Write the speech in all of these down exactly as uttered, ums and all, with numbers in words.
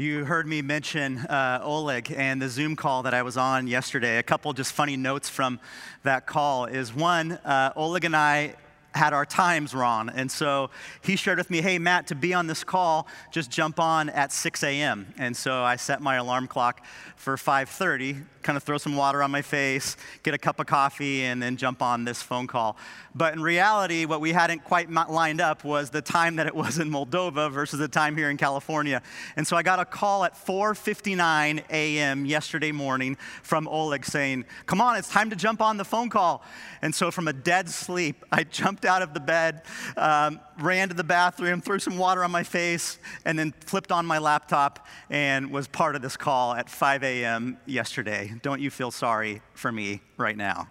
You heard me mention uh, Oleg and the Zoom call that I was on yesterday. A couple just funny notes from that call is one, uh, Oleg and I had our times wrong. And so he shared with me, hey, Matt, to be on this call, just jump on at six a m And so I set my alarm clock for five thirty, kind of throw some water on my face, get a cup of coffee, and then jump on this phone call. But in reality, what we hadn't quite lined up was the time that it was in Moldova versus the time here in California. And so I got a call at four fifty-nine a m yesterday morning from Oleg saying, come on, it's time to jump on the phone call. And so from a dead sleep, I jumped out of the bed, um, ran to the bathroom, threw some water on my face, and then flipped on my laptop and was part of this call at five a m yesterday. Don't you feel sorry for me right now?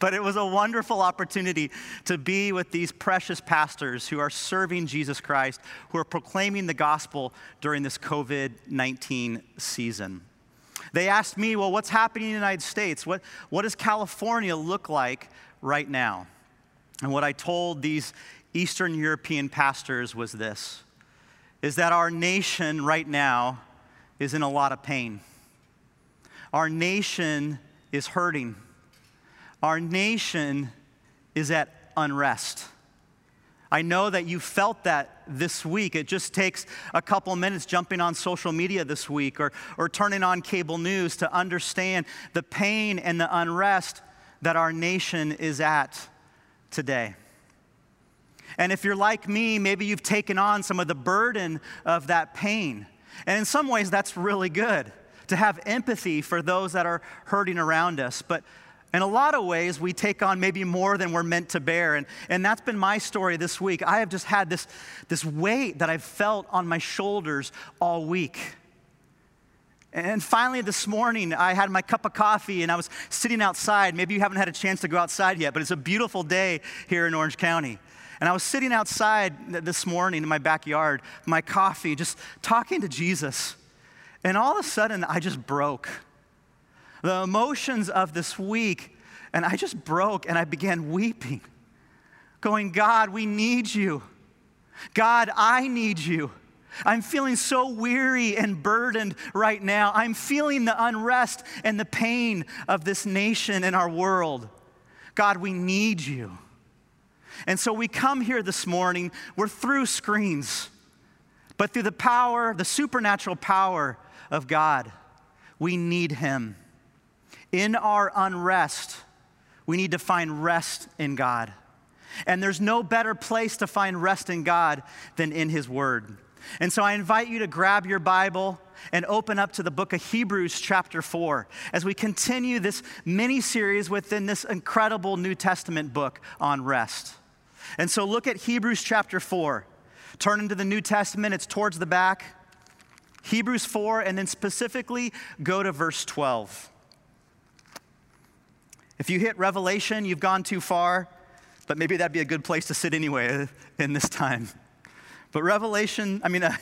But it was a wonderful opportunity to be with these precious pastors who are serving Jesus Christ, who are proclaiming the gospel during this COVID nineteen season. They asked me, well, what's happening in the United States? What, what does California look like right now? And what I told these Eastern European pastors was this, is that our nation right now is in a lot of pain. Our nation is hurting. Our nation is at unrest. I know that you felt that this week. It just takes a couple minutes jumping on social media this week or, or turning on cable news to understand the pain and the unrest that our nation is at today. And if you're like me, maybe you've taken on some of the burden of that pain. And in some ways, that's really good to have empathy for those that are hurting around us. But in a lot of ways, we take on maybe more than we're meant to bear. And, and that's been my story this week. I have just had this, this weight that I've felt on my shoulders all week. And finally this morning, I had my cup of coffee and I was sitting outside. Maybe you haven't had a chance to go outside yet, but it's a beautiful day here in Orange County. And I was sitting outside this morning in my backyard, my coffee, just talking to Jesus. And all of a sudden, I just broke. The emotions of this week, and I just broke and I began weeping, going, God, we need you. God, I need you. I'm feeling so weary and burdened right now. I'm feeling the unrest and the pain of this nation and our world. God, we need you. And so we come here this morning, we're through screens, but through the power, the supernatural power of God, we need him. In our unrest, we need to find rest in God. And there's no better place to find rest in God than in his word. And so I invite you to grab your Bible and open up to the book of Hebrews chapter four as we continue this mini-series within this incredible New Testament book on rest. And so look at Hebrews chapter four. Turn into the New Testament. It's towards the back. Hebrews four, and then specifically go to verse twelve. If you hit Revelation, you've gone too far, but maybe that'd be a good place to sit anyway in this time. But Revelation, I mean, uh,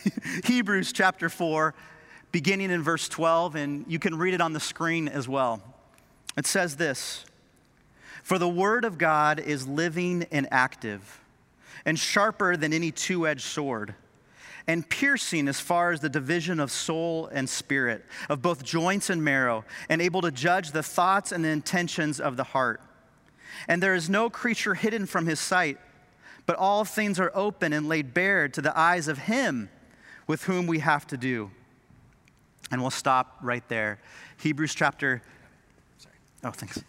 Hebrews chapter four, beginning in verse twelve, and you can read it on the screen as well. It says this, "For the word of God is living and active, and sharper than any two-edged sword, and piercing as far as the division of soul and spirit, of both joints and marrow, and able to judge the thoughts and the intentions of the heart. And there is no creature hidden from his sight, but all things are open and laid bare to the eyes of him with whom we have to do." And we'll stop right there. Hebrews chapter, sorry. Oh, thanks.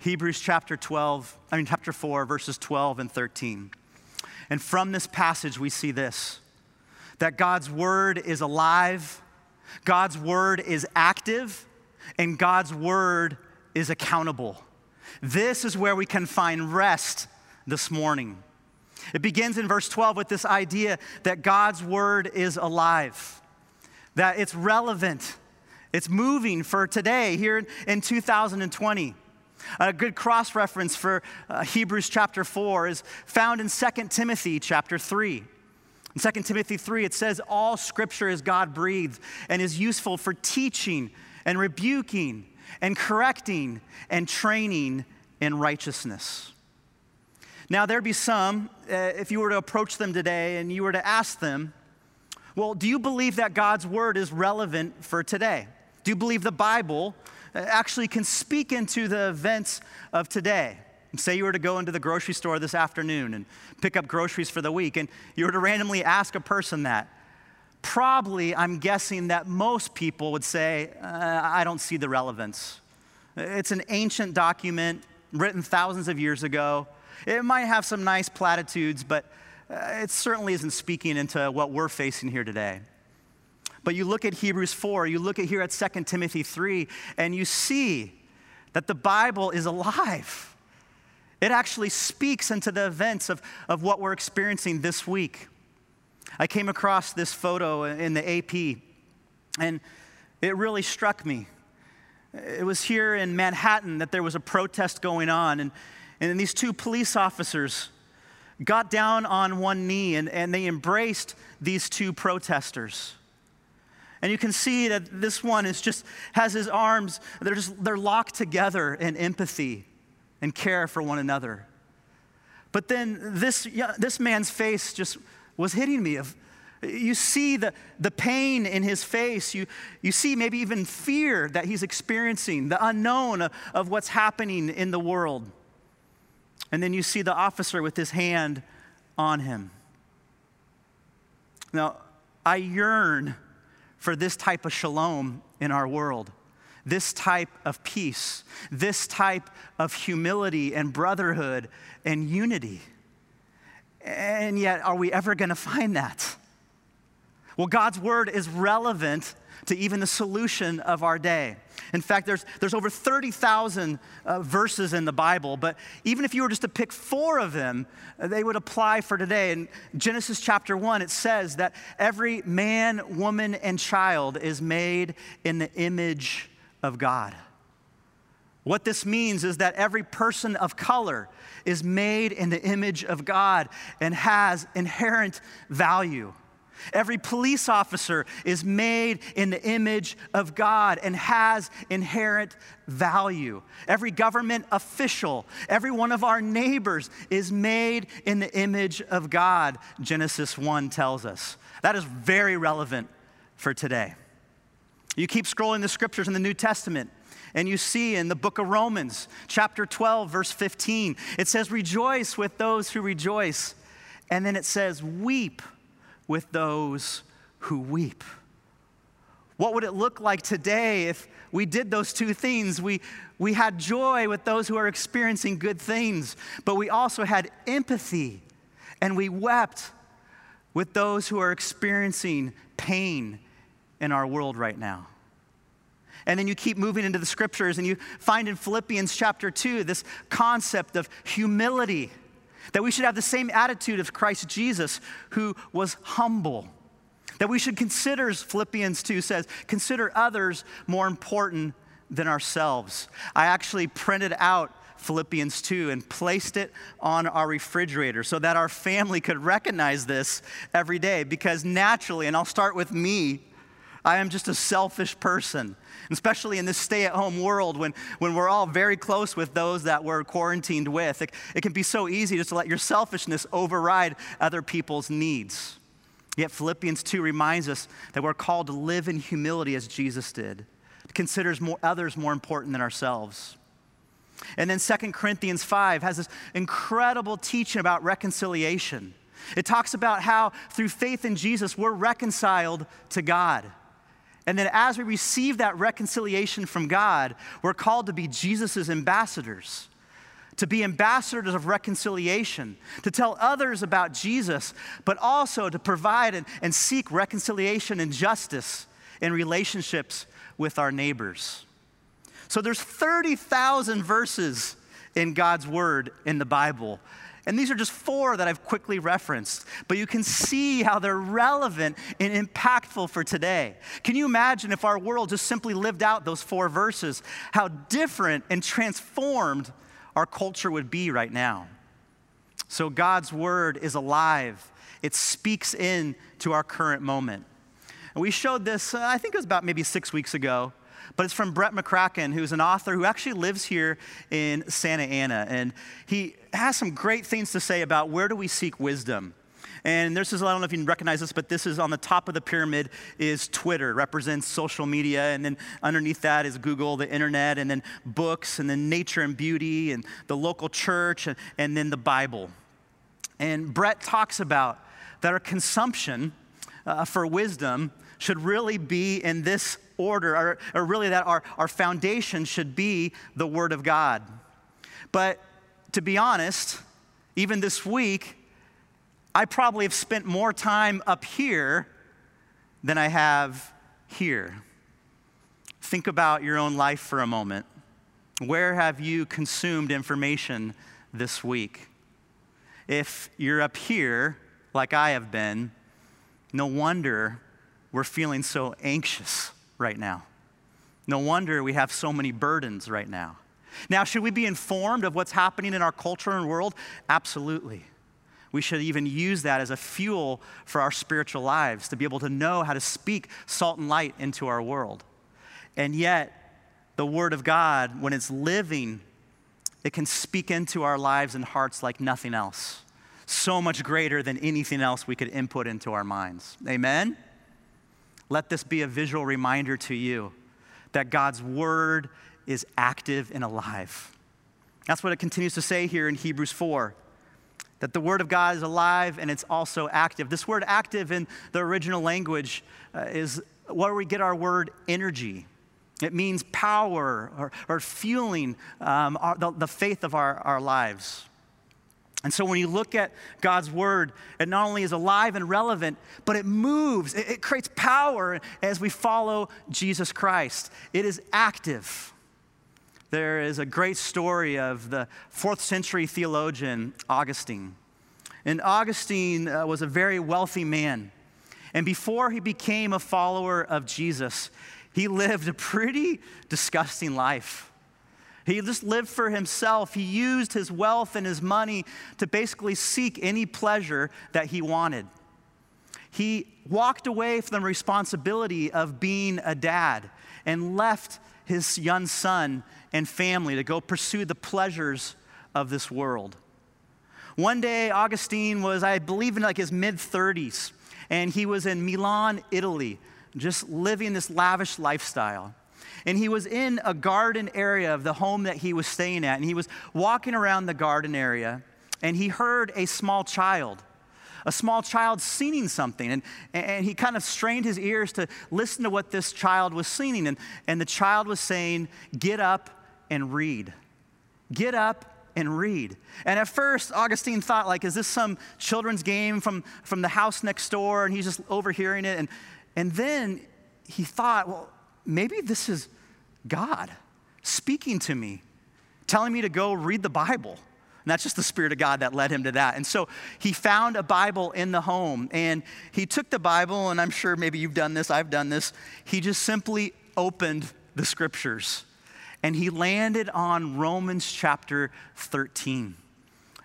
Hebrews chapter twelve, I mean chapter four, verses twelve and thirteen. And from this passage, we see this, that God's word is alive, God's word is active, and God's word is accountable. This is where we can find rest this morning. It begins in verse twelve with this idea that God's word is alive, that it's relevant, it's moving for today here in two thousand twenty. A good cross-reference for uh, Hebrews chapter four is found in Second Timothy chapter three. In Second Timothy three, it says, "All scripture is God-breathed and is useful for teaching and rebuking and correcting and training in righteousness." Now, there'd be some, uh, if you were to approach them today and you were to ask them, Well, do you believe that God's word is relevant for today? Do you believe the Bible actually can speak into the events of today? Say you were to go into the grocery store this afternoon and pick up groceries for the week, and you were to randomly ask a person that. Probably, I'm guessing that most people would say, uh, I don't see the relevance. It's an ancient document written thousands of years ago. It might have some nice platitudes, but it certainly isn't speaking into what we're facing here today. But you look at Hebrews four, you look at here at Second Timothy three, and you see that the Bible is alive. It actually speaks into the events of, of what we're experiencing this week. I came across this photo in the A P, and it really struck me. It was here in Manhattan that there was a protest going on, and, and these two police officers got down on one knee, and, and they embraced these two protesters. And you can see that this one is just has his arms, they're just they're locked together in empathy and care for one another. But then this, this man's face just was hitting me. Of, you see the, the pain in his face. You, you see maybe even fear that he's experiencing, the unknown of, of what's happening in the world. And then you see the officer with his hand on him. Now, I yearn for this type of shalom in our world, this type of peace, this type of humility and brotherhood and unity. And yet, are we ever going to find that? Well, God's word is relevant to even the solution of our day. In fact, there's, there's over thirty thousand uh, verses in the Bible, but even if you were just to pick four of them, they would apply for today. In Genesis chapter one, it says that every man, woman, and child is made in the image of God. What this means is that every person of color is made in the image of God and has inherent value. Every police officer is made in the image of God and has inherent value. Every government official, every one of our neighbors is made in the image of God, Genesis one tells us. That is very relevant for today. You keep scrolling the scriptures in the New Testament, and you see in the book of Romans, chapter twelve, verse fifteen, it says, rejoice with those who rejoice. And then it says, weep with those who weep. What would it look like today if we did those two things? We, we had joy with those who are experiencing good things, but we also had empathy and we wept with those who are experiencing pain in our world right now. And then you keep moving into the scriptures and you find in Philippians chapter two this concept of humility, that we should have the same attitude of Christ Jesus, who was humble. That we should consider, Philippians two says, consider others more important than ourselves. I actually printed out Philippians two and placed it on our refrigerator so that our family could recognize this every day, because naturally, and I'll start with me, I am just a selfish person, especially in this stay-at-home world when, when we're all very close with those that we're quarantined with. It, it can be so easy just to let your selfishness override other people's needs. Yet Philippians two reminds us that we're called to live in humility as Jesus did. It considers more, others more important than ourselves. And then Second Corinthians five has this incredible teaching about reconciliation. It talks about how through faith in Jesus, we're reconciled to God. And then as we receive that reconciliation from God, we're called to be Jesus' ambassadors, to be ambassadors of reconciliation, to tell others about Jesus, but also to provide and, and seek reconciliation and justice in relationships with our neighbors. So there's thirty thousand verses in God's word in the Bible. And these are just four that I've quickly referenced, but you can see how they're relevant and impactful for today. Can you imagine if our world just simply lived out those four verses, how different and transformed our culture would be right now? So God's word is alive. It speaks in to our current moment. And we showed this, uh, I think it was about maybe six weeks ago, but it's from Brett McCracken, who's an author who actually lives here in Santa Ana. And he has some great things to say about where do we seek wisdom. And this is, I don't know if you recognize this, but this is on the top of the pyramid is Twitter, represents social media. And then underneath that is Google, the internet, and then books, and then nature and beauty, and the local church, and, and then the Bible. And Brett talks about that our consumption uh, for wisdom should really be in this order, or, or really that our, our foundation should be the Word of God. But to be honest, even this week, I probably have spent more time up here than I have here. Think about your own life for a moment. Where have you consumed information this week? If you're up here, like I have been, no wonder we're feeling so anxious right now. No wonder we have so many burdens right now. Now, should we be informed of what's happening in our culture and world? Absolutely. We should even use that as a fuel for our spiritual lives, to be able to know how to speak salt and light into our world. And yet, the Word of God, when it's living, it can speak into our lives and hearts like nothing else, so much greater than anything else we could input into our minds. Amen? Let this be a visual reminder to you that God's Word is active and alive. That's what it continues to say here in Hebrews four, that the Word of God is alive and it's also active. This word active in the original language uh, is where we get our word energy. It means power or, or fueling um, our, the, the faith of our, our lives. And so when you look at God's Word, it not only is alive and relevant, but it moves. It, it creates power as we follow Jesus Christ. It is active. There is a great story of the fourth century theologian, Augustine. And Augustine uh, was a very wealthy man. And before he became a follower of Jesus, he lived a pretty disgusting life. He just lived for himself. He used his wealth and his money to basically seek any pleasure that he wanted. He walked away from the responsibility of being a dad and left his young son and family to go pursue the pleasures of this world. One day, Augustine was, I believe, in like his mid thirties, and he was in Milan, Italy, just living this lavish lifestyle. And he was in a garden area of the home that he was staying at, and he was walking around the garden area, and he heard a small child, a small child singing something, and, and he kind of strained his ears to listen to what this child was singing, and, and the child was saying, "Get up and read. Get up and read." And at first, Augustine thought, like, is this some children's game from, from the house next door, and he's just overhearing it, and, and then he thought, well, maybe this is God speaking to me, telling me to go read the Bible. And that's just the Spirit of God that led him to that. And so he found a Bible in the home, and he took the Bible, and I'm sure maybe you've done this, I've done this. He just simply opened the Scriptures, and he landed on Romans chapter thirteen.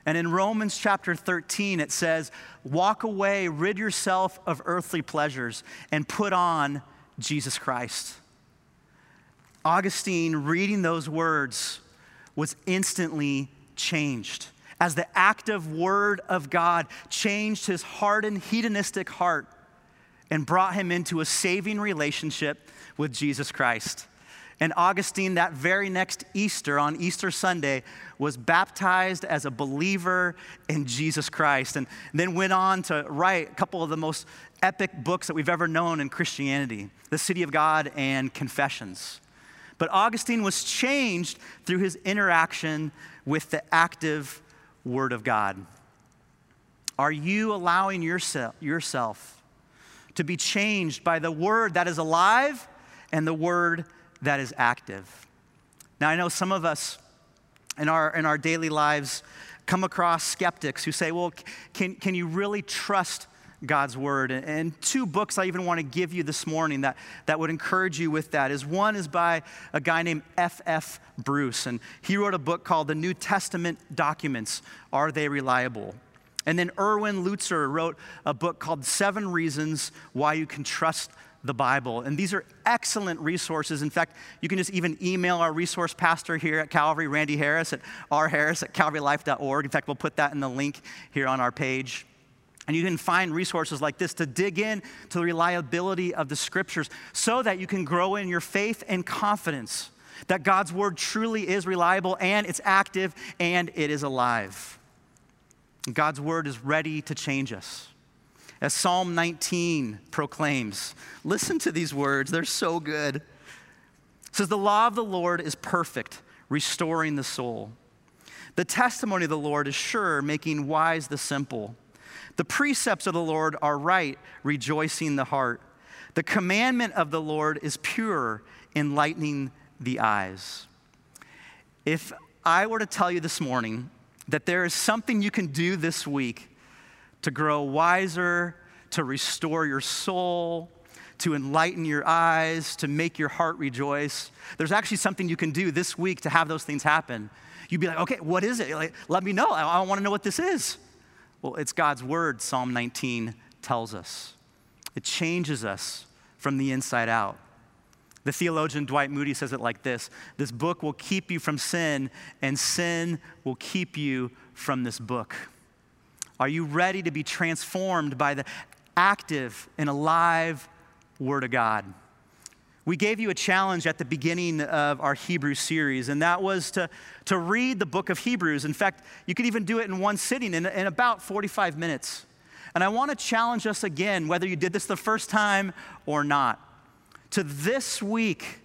And in Romans chapter thirteen, it says, "Walk away, rid yourself of earthly pleasures, and put on Jesus Christ." Augustine, reading those words, was instantly changed as the active Word of God changed his hardened hedonistic heart and brought him into a saving relationship with Jesus Christ. And Augustine, that very next Easter, on Easter Sunday, was baptized as a believer in Jesus Christ, and then went on to write a couple of the most epic books that we've ever known in Christianity, The City of God and Confessions. But Augustine was changed through his interaction with the active Word of God. Are you allowing yourself, yourself to be changed by the Word that is alive and the Word that is active? Now, I know some of us in our, in our daily lives come across skeptics who say, well, can, can you really trust God's Word? And, and two books I even want to give you this morning that, that would encourage you with that is, one is by a guy named F F Bruce, and he wrote a book called The New Testament Documents, Are They Reliable? And then Erwin Lutzer wrote a book called Seven Reasons Why You Can Trust the Bible. And these are excellent resources. In fact, you can just even email our resource pastor here at Calvary, Randy Harris, at rharris at calvarylife dot org. In fact, we'll put that in the link here on our page. And you can find resources like this to dig in to the reliability of the scriptures so that you can grow in your faith and confidence that God's word truly is reliable and it's active and it is alive. God's word is ready to change us. As Psalm nineteen proclaims, listen to these words, they're so good. It says, the law of the Lord is perfect, restoring the soul. The testimony of the Lord is sure, making wise the simple. The precepts of the Lord are right, rejoicing the heart. The commandment of the Lord is pure, enlightening the eyes. If I were to tell you this morning that there is something you can do this week to grow wiser, to restore your soul, to enlighten your eyes, to make your heart rejoice. There's actually something you can do this week to have those things happen. You'd be like, okay, what is it? Like, let me know. I, I want to know what this is. Well, it's God's word, Psalm nineteen tells us. It changes us from the inside out. The theologian Dwight Moody says it like this: this book will keep you from sin, and sin will keep you from this book. Are you ready to be transformed by the active and alive Word of God? We gave you a challenge at the beginning of our Hebrew series, and that was to, to read the book of Hebrews. In fact, you could even do it in one sitting in, in about forty-five minutes. And I want to challenge us again, whether you did this the first time or not, to this week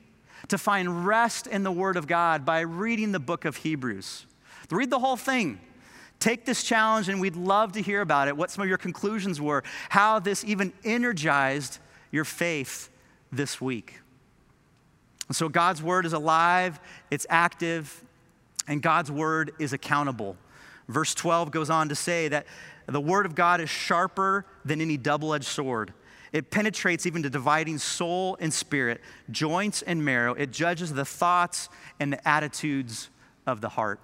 to find rest in the Word of God by reading the book of Hebrews. Read the whole thing. Take this challenge, and we'd love to hear about it, what some of your conclusions were, how this even energized your faith this week. And so God's word is alive, it's active, and God's word is accountable. Verse twelve goes on to say that the word of God is sharper than any double-edged sword. It penetrates even to dividing soul and spirit, joints and marrow. It judges the thoughts and the attitudes of the heart.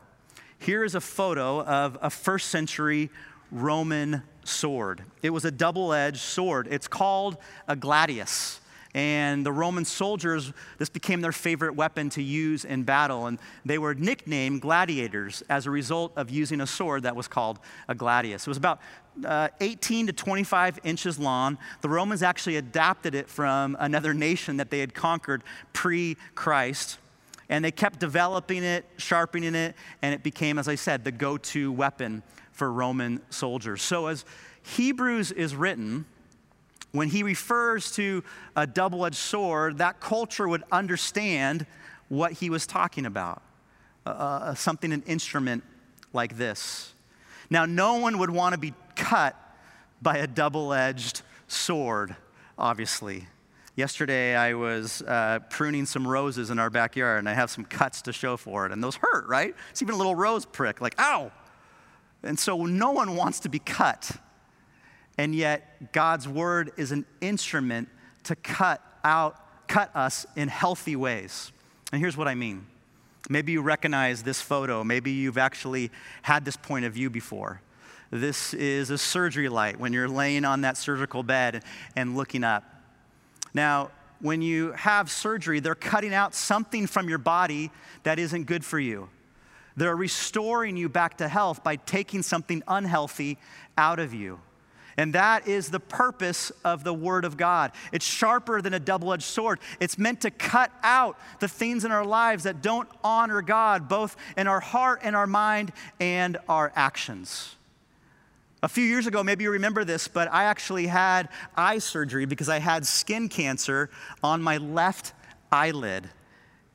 Here is a photo of a first century Roman sword. It was a double-edged sword. It's called a gladius. And the Roman soldiers, this became their favorite weapon to use in battle. And they were nicknamed gladiators as a result of using a sword that was called a gladius. It was about uh, eighteen to twenty-five inches long. The Romans actually adapted it from another nation that they had conquered pre-Christ. And they kept developing it, sharpening it, and it became, as I said, the go-to weapon for Roman soldiers. So as Hebrews is written, when he refers to a double-edged sword, that culture would understand what he was talking about, uh, something, an instrument like this. Now, no one would want to be cut by a double-edged sword, obviously. Yesterday, I was uh, pruning some roses in our backyard, and I have some cuts to show for it. And those hurt, right? It's even a little rose prick, like, ow! And so no one wants to be cut. And yet, God's word is an instrument to cut out, cut us in healthy ways. And here's what I mean. Maybe you recognize this photo. Maybe you've actually had this point of view before. This is a surgery light when you're laying on that surgical bed and looking up. Now, when you have surgery, they're cutting out something from your body that isn't good for you. They're restoring you back to health by taking something unhealthy out of you. And that is the purpose of the Word of God. It's sharper than a double-edged sword. It's meant to cut out the things in our lives that don't honor God, both in our heart and our mind and our actions. A few years ago, maybe you remember this, but I actually had eye surgery because I had skin cancer on my left eyelid.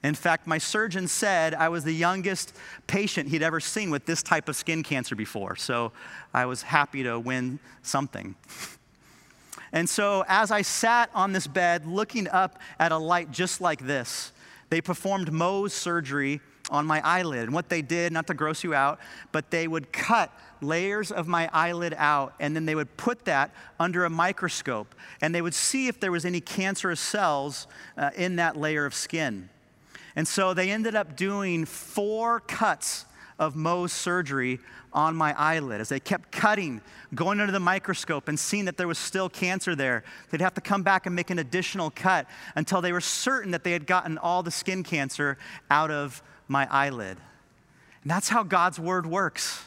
In fact, my surgeon said I was the youngest patient he'd ever seen with this type of skin cancer before, so I was happy to win something. And so as I sat on this bed looking up at a light just like this, they performed Mohs surgery on my eyelid. And what they did, not to gross you out, but they would cut layers of my eyelid out, and then they would put that under a microscope, and they would see if there was any cancerous cells uh, in that layer of skin. And so they ended up doing four cuts of Mohs surgery on my eyelid. As they kept cutting, going under the microscope and seeing that there was still cancer there, they'd have to come back and make an additional cut until they were certain that they had gotten all the skin cancer out of my eyelid. And that's how God's word works.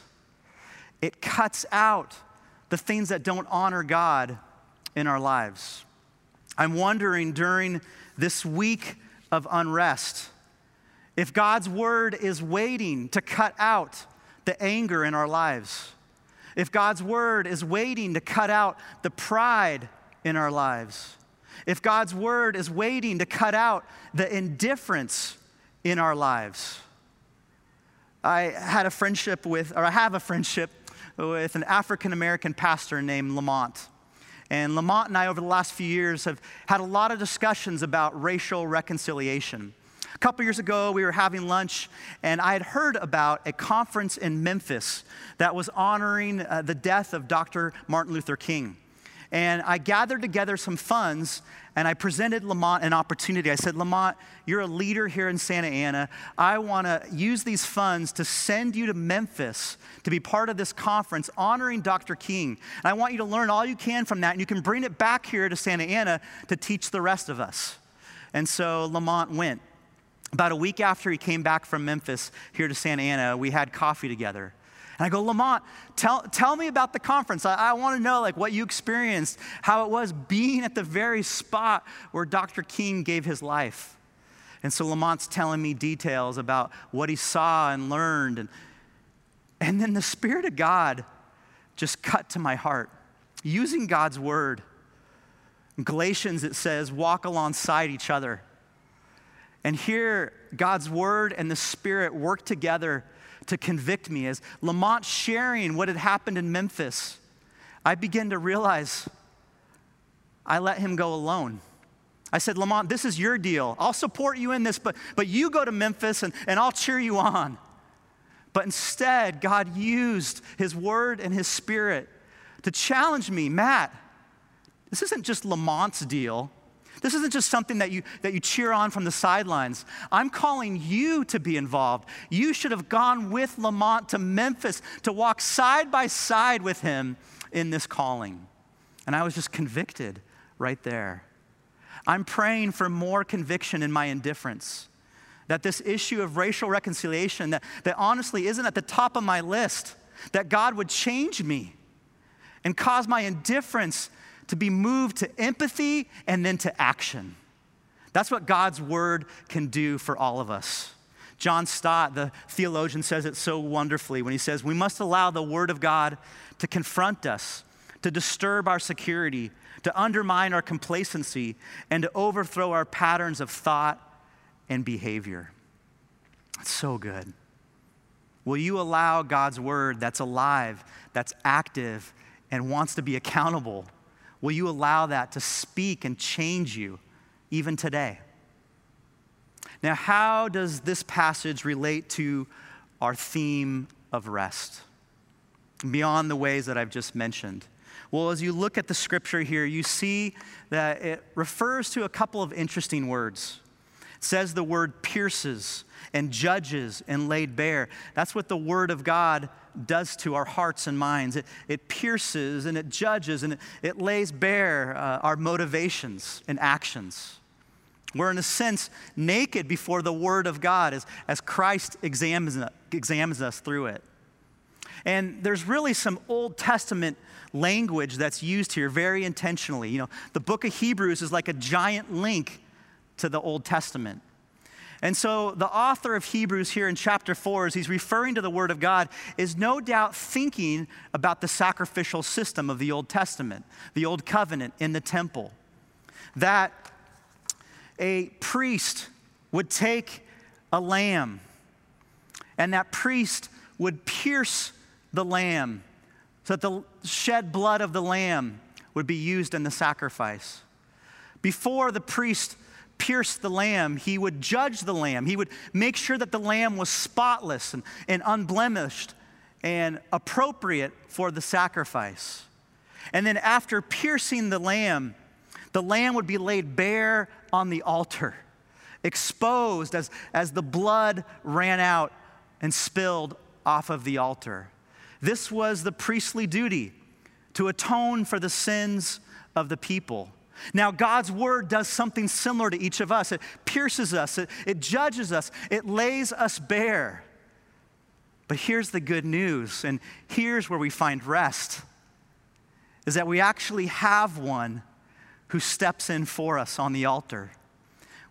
It cuts out the things that don't honor God in our lives. I'm wondering during this week of unrest, if God's word is waiting to cut out the anger in our lives, if God's word is waiting to cut out the pride in our lives, if God's word is waiting to cut out the indifference in our lives. I had a friendship with, or I have a friendship with an African-American pastor named Lamont. And Lamont and I, over the last few years, have had a lot of discussions about racial reconciliation. A couple years ago, we were having lunch, and I had heard about a conference in Memphis that was honoring uh, the death of Doctor Martin Luther King. And I gathered together some funds, and I presented Lamont an opportunity. I said, Lamont, you're a leader here in Santa Ana. I want to use these funds to send you to Memphis to be part of this conference honoring Doctor King. And I want you to learn all you can from that, and you can bring it back here to Santa Ana to teach the rest of us. And so Lamont went. About a week after he came back from Memphis here to Santa Ana, we had coffee together. And I go, Lamont, tell, tell me about the conference. I, I want to know like what you experienced, how it was being at the very spot where Doctor King gave his life. And so Lamont's telling me details about what he saw and learned. And, and then the Spirit of God just cut to my heart, using God's word. In Galatians, it says, walk alongside each other. And here, God's word and the Spirit work together to convict me. As Lamont sharing what had happened in Memphis, I began to realize I let him go alone. I said, Lamont, this is your deal. I'll support you in this, but, but you go to Memphis and, and I'll cheer you on. But instead, God used his word and his Spirit to challenge me. Matt, this isn't just Lamont's deal. This isn't just something that you, that you cheer on from the sidelines. I'm calling you to be involved. You should have gone with Lamont to Memphis to walk side by side with him in this calling. And I was just convicted right there. I'm praying for more conviction in my indifference, that this issue of racial reconciliation that, that honestly isn't at the top of my list, that God would change me and cause my indifference to be moved to empathy and then to action. That's what God's word can do for all of us. John Stott, the theologian, says it so wonderfully when he says, we must allow the word of God to confront us, to disturb our security, to undermine our complacency, and to overthrow our patterns of thought and behavior. That's so good. Will you allow God's word that's alive, that's active, and wants to be accountable? Will you allow that to speak and change you even today? Now, how does this passage relate to our theme of rest beyond the ways that I've just mentioned? Well, as you look at the scripture here, you see that it refers to a couple of interesting words. It says the word pierces and judges and laid bare. That's what the word of God does to our hearts and minds. It, it pierces and it judges and it, it lays bare uh, our motivations and actions. We're in a sense naked before the word of God as, as Christ examines, examines us through it. And there's really some Old Testament language that's used here very intentionally. You know, the book of Hebrews is like a giant link to the Old Testament. And so the author of Hebrews here in chapter four, as he's referring to the word of God, is no doubt thinking about the sacrificial system of the Old Testament, the Old Covenant in the temple, that a priest would take a lamb and that priest would pierce the lamb so that the shed blood of the lamb would be used in the sacrifice. Before the priest pierce the lamb, he would judge the lamb. He would make sure that the lamb was spotless and, and unblemished and appropriate for the sacrifice. And then after piercing the lamb, the lamb would be laid bare on the altar, exposed as, as the blood ran out and spilled off of the altar. This was the priestly duty to atone for the sins of the people. Now, God's word does something similar to each of us. It pierces us, it, it judges us, it lays us bare. But here's the good news, and here's where we find rest. is that we actually have one who steps in for us on the altar.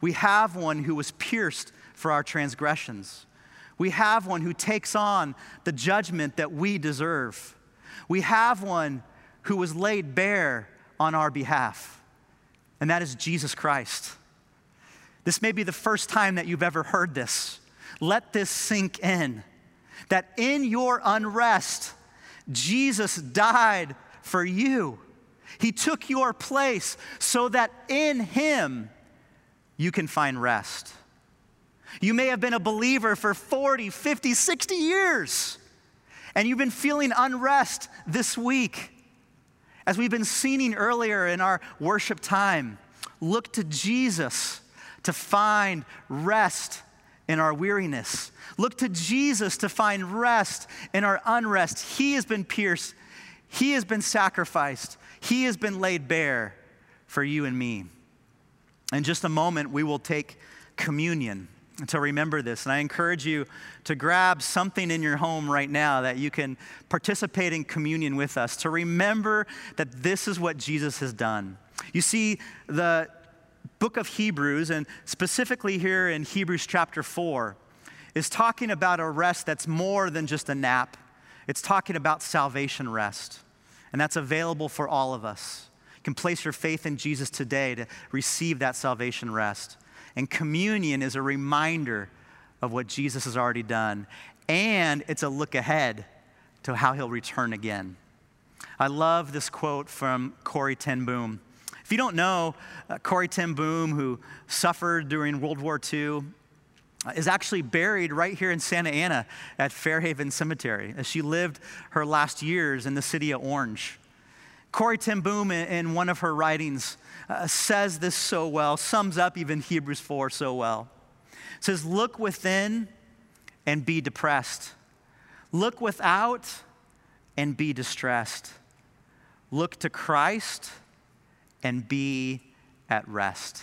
We have one who was pierced for our transgressions. We have one who takes on the judgment that we deserve. We have one who was laid bare on our behalf, and that is Jesus Christ. This may be the first time that you've ever heard this. Let this sink in, that in your unrest, Jesus died for you. He took your place so that in him you can find rest. You may have been a believer for forty, fifty, sixty years, and you've been feeling unrest this week. As we've been singing earlier in our worship time, look to Jesus to find rest in our weariness. Look to Jesus to find rest in our unrest. He has been pierced. He has been sacrificed. He has been laid bare for you and me. In just a moment, we will take communion. So remember this, and I encourage you to grab something in your home right now that you can participate in communion with us, to remember that this is what Jesus has done. You see, the book of Hebrews, and specifically here in Hebrews chapter four, is talking about a rest that's more than just a nap. It's talking about salvation rest, and that's available for all of us. You can place your faith in Jesus today to receive that salvation rest. And communion is a reminder of what Jesus has already done. And it's a look ahead to how he'll return again. I love this quote from Corrie ten Boom. If you don't know, uh, Corrie ten Boom, who suffered during World War Two, uh, is actually buried right here in Santa Ana at Fairhaven Cemetery, as she lived her last years in the city of Orange. Corrie ten Boom, in one of her writings, uh, says this so well, sums up even Hebrews four so well. It says, look within and be depressed. Look without and be distressed. Look to Christ and be at rest.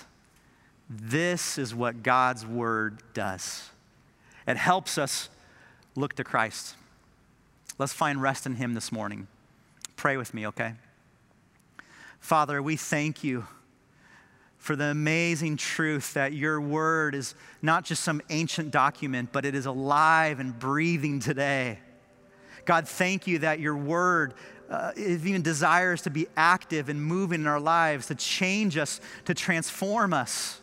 This is what God's word does. It helps us look to Christ. Let's find rest in him this morning. Pray with me, okay? Father, we thank you for the amazing truth that your word is not just some ancient document, but it is alive and breathing today. God, thank you that your word uh, even desires to be active and moving in our lives, to change us, to transform us.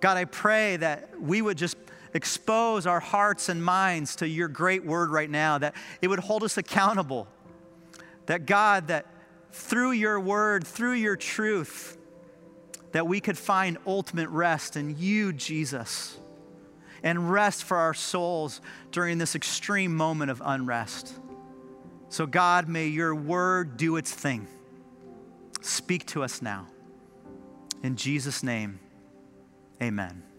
God, I pray that we would just expose our hearts and minds to your great word right now, that it would hold us accountable, that God, that through your word, through your truth, that we could find ultimate rest in you, Jesus, and rest for our souls during this extreme moment of unrest. So God, may your word do its thing. Speak to us now. In Jesus' name, amen.